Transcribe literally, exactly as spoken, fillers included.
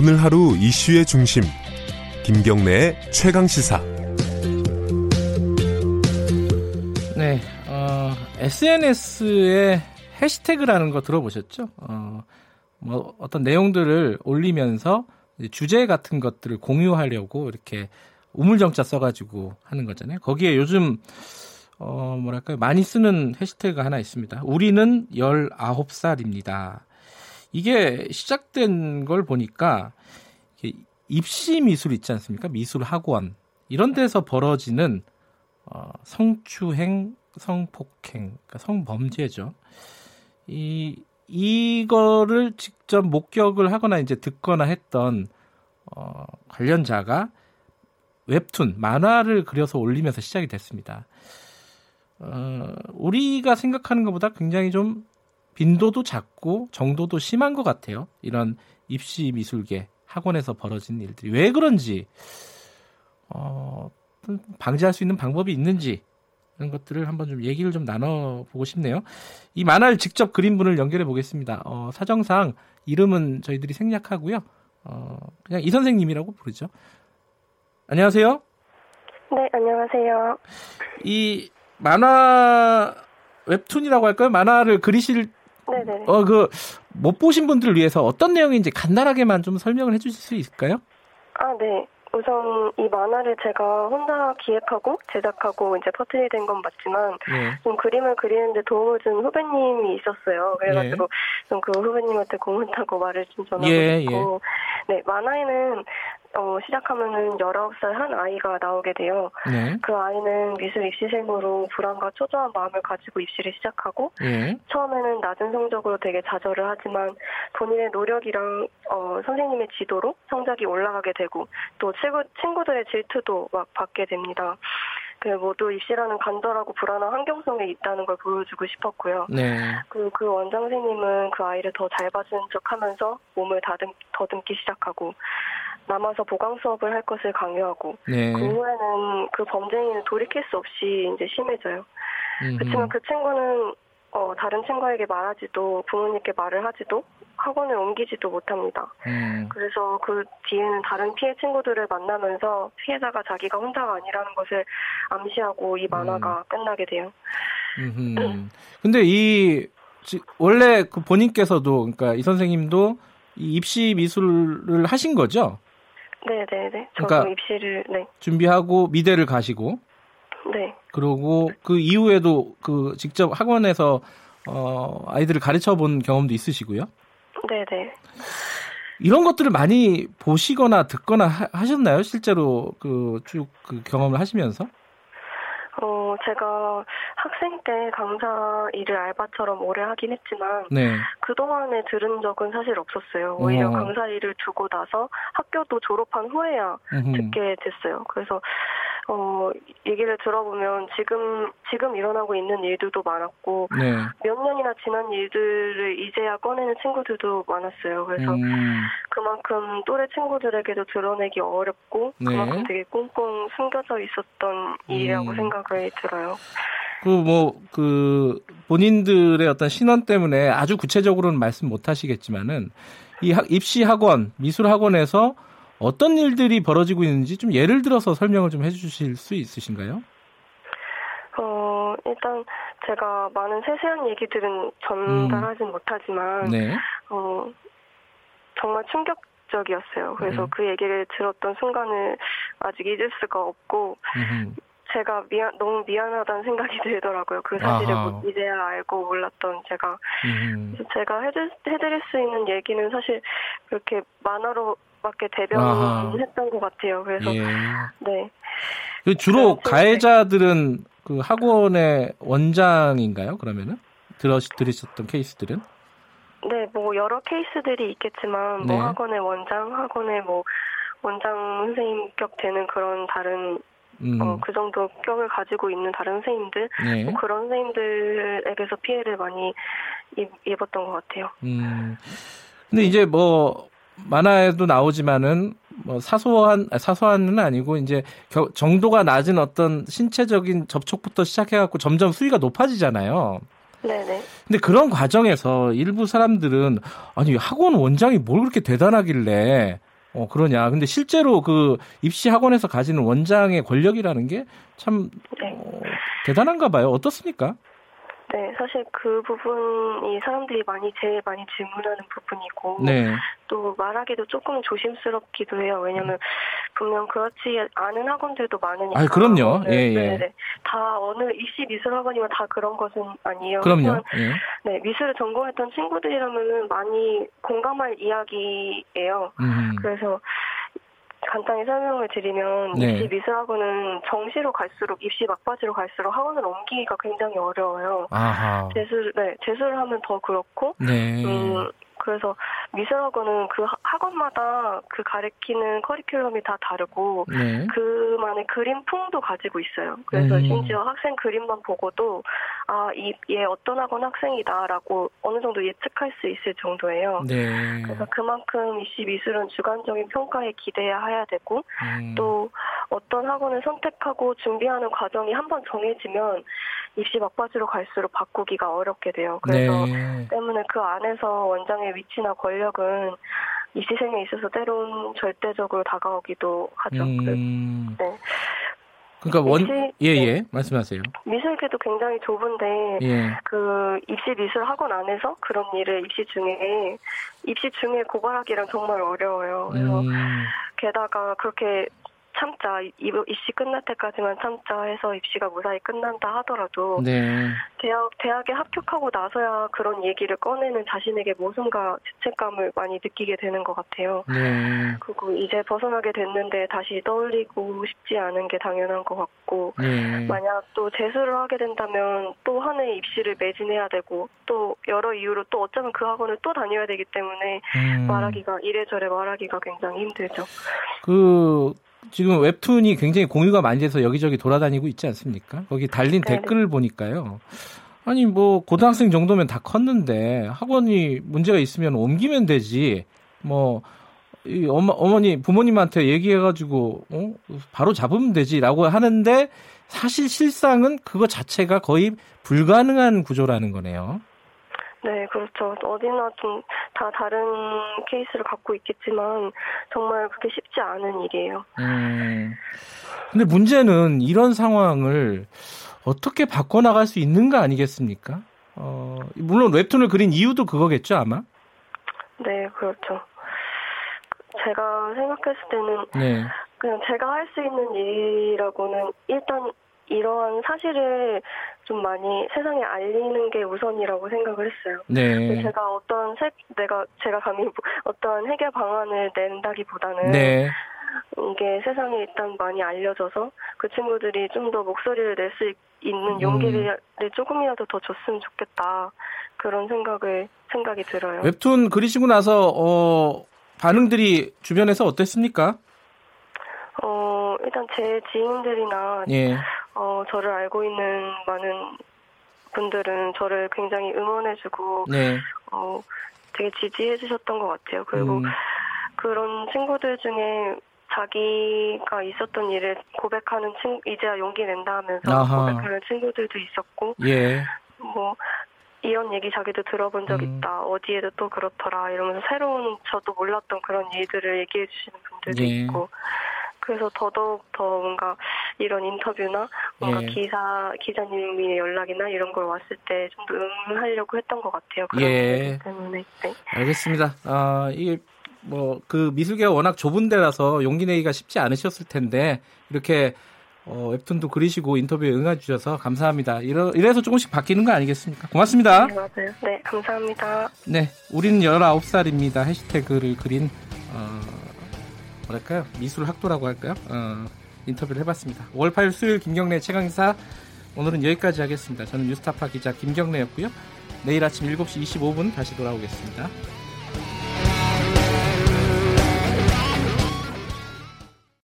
오늘 하루 이슈의 중심, 김경래의 최강시사. 네, 어, 에스엔에스에 해시태그라는 거 들어보셨죠? 어, 뭐 어떤 내용들을 올리면서 주제 같은 것들을 공유하려고 이렇게 우물정자 써가지고 하는 거잖아요. 거기에 요즘 어, 뭐랄까요, 많이 쓰는 해시태그가 하나 있습니다. 우리는 열아홉 살입니다. 이게 시작된 걸 보니까 입시 미술 있지 않습니까? 미술 학원 이런 데서 벌어지는 어, 성추행, 성폭행, 그러니까 성범죄죠. 이 이거를 직접 목격을 하거나 이제 듣거나 했던 어, 관련자가 웹툰, 만화를 그려서 올리면서 시작이 됐습니다. 어, 우리가 생각하는 것보다 굉장히 좀 빈도도 작고 정도도 심한 것 같아요. 이런 입시 미술계 학원에서 벌어진 일들이 왜 그런지, 어, 방지할 수 있는 방법이 있는지 이런 것들을 한번 좀 얘기를 좀 나눠보고 싶네요. 이 만화를 직접 그린 분을 연결해 보겠습니다. 어, 사정상 이름은 저희들이 생략하고요. 어, 그냥 이 선생님이라고 부르죠. 안녕하세요. 네, 안녕하세요. 이 만화 웹툰이라고 할까요? 만화를 그리실 어 그 못 보신 분들을 위해서 어떤 내용인지 간단하게만 좀 설명을 해주실 수 있을까요? 아, 네. 우선 이 만화를 제가 혼자 기획하고 제작하고 이제 퍼트리게 된 건 맞지만 네. 좀 그림을 그리는데 도움을 준 후배님이 있었어요. 그래가지고 네. 좀 그 후배님한테 고맙다고 말을 좀 전하고 예, 있고 예. 네, 만화에는 어, 시작하면은 열아홉 살 한 아이가 나오게 돼요. 네. 그 아이는 미술 입시생으로 불안과 초조한 마음을 가지고 입시를 시작하고 네. 처음에는 낮은 성적으로 되게 좌절을 하지만 본인의 노력이랑 어, 선생님의 지도로 성적이 올라가게 되고 또 친구, 친구들의 질투도 막 받게 됩니다. 그 모두 입시라는 간절하고 불안한 환경 속에 있다는 걸 보여주고 싶었고요. 네. 그, 그 원장 선생님은 그 아이를 더 잘 봐주는 척하면서 몸을 다듬, 더듬기 시작하고 남아서 보강 수업을 할 것을 강요하고 네. 그 후에는 그 범죄인은 돌이킬 수 없이 이제 심해져요. 음흠. 그렇지만 그 친구는 어, 다른 친구에게 말하지도 부모님께 말을 하지도 학원을 옮기지도 못합니다. 음. 그래서 그 뒤에는 다른 피해 친구들을 만나면서 피해자가 자기가 혼자가 아니라는 것을 암시하고 이 만화가 음. 끝나게 돼요. 음. 근데 이 원래 그 본인께서도 그러니까 이 선생님도 이 입시 미술을 하신 거죠? 네, 네, 네. 저도 그러니까 입시를 네. 준비하고 미대를 가시고. 네. 그리고 그 이후에도 그 직접 학원에서 어, 아이들을 가르쳐 본 경험도 있으시고요. 네, 네. 이런 것들을 많이 보시거나 듣거나 하, 하셨나요? 실제로 그 쭉 그 경험을 하시면서? 어, 제가 학생 때 강사 일을 알바처럼 오래 하긴 했지만 네. 그동안에 들은 적은 사실 없었어요. 오히려 어. 강사 일을 두고 나서 학교도 졸업한 후에야 음흠. 듣게 됐어요. 그래서 어, 얘기를 들어보면 지금 지금 일어나고 있는 일들도 많았고 네. 몇 년이나 지난 일들을 이제야 꺼내는 친구들도 많았어요. 그래서 음. 그만큼 또래 친구들에게도 드러내기 어렵고 네. 그만큼 되게 꽁꽁 숨겨져 있었던 일이라고 음. 생각이 들어요. 그 뭐 그 본인들의 어떤 신원 때문에 아주 구체적으로는 말씀 못 하시겠지만은 이 학, 입시 학원, 미술 학원에서 어떤 일들이 벌어지고 있는지 좀 예를 들어서 설명을 좀 해주실 수 있으신가요? 어, 일단 제가 많은 세세한 얘기들은 전달하진 음. 못하지만 네. 어, 정말 충격적이었어요. 그래서 음. 그 얘기를 들었던 순간을 아직 잊을 수가 없고 음흠. 제가 미안, 너무 미안하다는 생각이 들더라고요. 그 사실을 아하. 이제야 알고 몰랐던 제가. 음. 그래서 제가 해드, 해드릴 수 있는 얘기는 사실 그렇게 만화로 밖에 대변했던 것 같아요. 그래서 예. 네. 주로 가해자들은 그 학원의 원장인가요? 그러면은 들어 들으셨던 케이스들은? 네, 뭐 여러 케이스들이 있겠지만 네. 뭐 학원의 원장, 학원의 뭐 원장 선생님격 되는 그런 다른 음. 어, 그 정도 격을 가지고 있는 다른 선생님들 네. 뭐 그런 선생님들에게서 피해를 많이 입었던 것 같아요. 음. 근데 이제 뭐 만화에도 나오지만은 뭐 사소한 사소한은 아니고 이제 겨, 정도가 낮은 어떤 신체적인 접촉부터 시작해갖고 점점 수위가 높아지잖아요. 네네. 근데 그런 과정에서 일부 사람들은 아니 학원 원장이 뭘 그렇게 대단하길래 어, 그러냐. 근데 실제로 그 입시 학원에서 가지는 원장의 권력이라는 게 참 네. 어, 대단한가 봐요. 어떻습니까? 네, 사실 그 부분이 사람들이 많이 제일 많이 질문하는 부분이고 네. 또 말하기도 조금 조심스럽기도 해요. 왜냐하면 분명 그렇지 않은 학원들도 많으니까. 아, 그럼요. 네, 예, 예. 네, 다 어느 입시 미술 학원이면 다 그런 것은 아니에요. 그럼요. 예. 네, 미술을 전공했던 친구들이라면 많이 공감할 이야기예요. 음. 그래서. 간단히 설명을 드리면 네. 입시 미술학원은 정시로 갈수록 입시 막바지로 갈수록 학원을 옮기기가 굉장히 어려워요. 아하. 재수를 네, 재수를 하면 더 그렇고 네. 음, 그래서 미술학원은 그 학원마다 그 가르치는 커리큘럼이 다 다르고 네. 그만의 그림풍도 가지고 있어요. 그래서 음. 심지어 학생 그림만 보고도 아, 이, 얘 어떤 학원 학생이다라고 어느 정도 예측할 수 있을 정도예요. 네. 그래서 그만큼 입시 미술은 주관적인 평가에 기대해야 되고 음. 또 어떤 학원을 선택하고 준비하는 과정이 한번 정해지면 입시 막바지로 갈수록 바꾸기가 어렵게 돼요. 그래서 네. 때문에 그 안에서 원장의 위치나 권력은 입시생에 있어서 때론 절대적으로 다가오기도 하죠. 음. 그래서, 네. 그러니까 원 예예 예. 말씀하세요. 미술계도 굉장히 좁은데 예. 그 입시 미술 학원 안에서 그런 일을 입시 중에 입시 중에 고발하기란 정말 어려워요. 그래서 음. 게다가 그렇게 참자 입시 끝날 때까지만 참자 해서 입시가 무사히 끝난다 하더라도 네. 대학 대학에 합격하고 나서야 그런 얘기를 꺼내는 자신에게 모순과 죄책감을 많이 느끼게 되는 것 같아요. 네. 그리고 이제 벗어나게 됐는데 다시 떠올리고 싶지 않은 게 당연한 것 같고 네. 만약 또 재수를 하게 된다면 또 한 해 입시를 매진해야 되고 또 여러 이유로 또 어쩌면 그 학원을 또 다녀야 되기 때문에 음. 말하기가 이래저래 말하기가 굉장히 힘들죠. 그 지금 웹툰이 굉장히 공유가 많이 돼서 여기저기 돌아다니고 있지 않습니까? 거기 달린 네. 댓글을 보니까요. 아니 뭐 고등학생 정도면 다 컸는데 학원이 문제가 있으면 옮기면 되지. 뭐 이 어머, 어머니 부모님한테 얘기해가지고 어? 바로 잡으면 되지라고 하는데 사실 실상은 그거 자체가 거의 불가능한 구조라는 거네요. 네, 그렇죠. 어디나 좀 다 다른 케이스를 갖고 있겠지만 정말 그렇게 쉽지 않은 일이에요. 음. 근데 문제는 이런 상황을 어떻게 바꿔나갈 수 있는가 아니겠습니까? 어, 물론 웹툰을 그린 이유도 그거겠죠, 아마? 네, 그렇죠. 제가 생각했을 때는 네. 그냥 제가 할 수 있는 일이라고는 일단 이러한 사실을 좀 많이 세상에 알리는 게 우선이라고 생각을 했어요. 네. 제가 어떤 색, 내가, 제가 감히 어떤 해결 방안을 낸다기보다는 네. 이게 세상에 일단 많이 알려져서 그 친구들이 좀 더 목소리를 낼 수 있는 용기를 음. 조금이라도 더 줬으면 좋겠다. 그런 생각을, 생각이 들어요. 웹툰 그리시고 나서, 어, 반응들이 주변에서 어땠습니까? 어, 일단 제 지인들이나, 예. 어, 저를 알고 있는 많은 분들은 저를 굉장히 응원해주고, 네. 어, 되게 지지해주셨던 것 같아요. 그리고 음. 그런 친구들 중에 자기가 있었던 일을 고백하는 친, 이제야 용기 낸다 하면서 아하. 고백하는 친구들도 있었고, 예. 뭐, 이런 얘기 자기도 들어본 적 음. 있다. 어디에도 또 그렇더라. 이러면서 새로운, 저도 몰랐던 그런 일들을 얘기해주시는 분들도 예. 있고, 그래서 더더욱 더 뭔가 이런 인터뷰나 뭔가 예. 기사, 기자님의 연락이나 이런 걸 왔을 때 좀 더 응하려고 했던 것 같아요. 그런 예. 때문에. 네. 알겠습니다. 아, 이게 뭐 그 미술계가 워낙 좁은 데라서 용기 내기가 쉽지 않으셨을 텐데 이렇게 어, 웹툰도 그리시고 인터뷰에 응해주셔서 감사합니다. 이러, 이래서 조금씩 바뀌는 거 아니겠습니까? 고맙습니다. 네, 맞아요. 네, 감사합니다. 네, 우리는 열아홉 살입니다. 해시태그를 그린 어, 뭐랄까요? 미술학도라고 할까요? 어, 인터뷰를 해봤습니다. 오월 팔 일 수요일 김경래 최강사 오늘은 여기까지 하겠습니다. 저는 뉴스타파 기자 김경래였고요. 내일 아침 일곱 시 이십오 분 다시 돌아오겠습니다.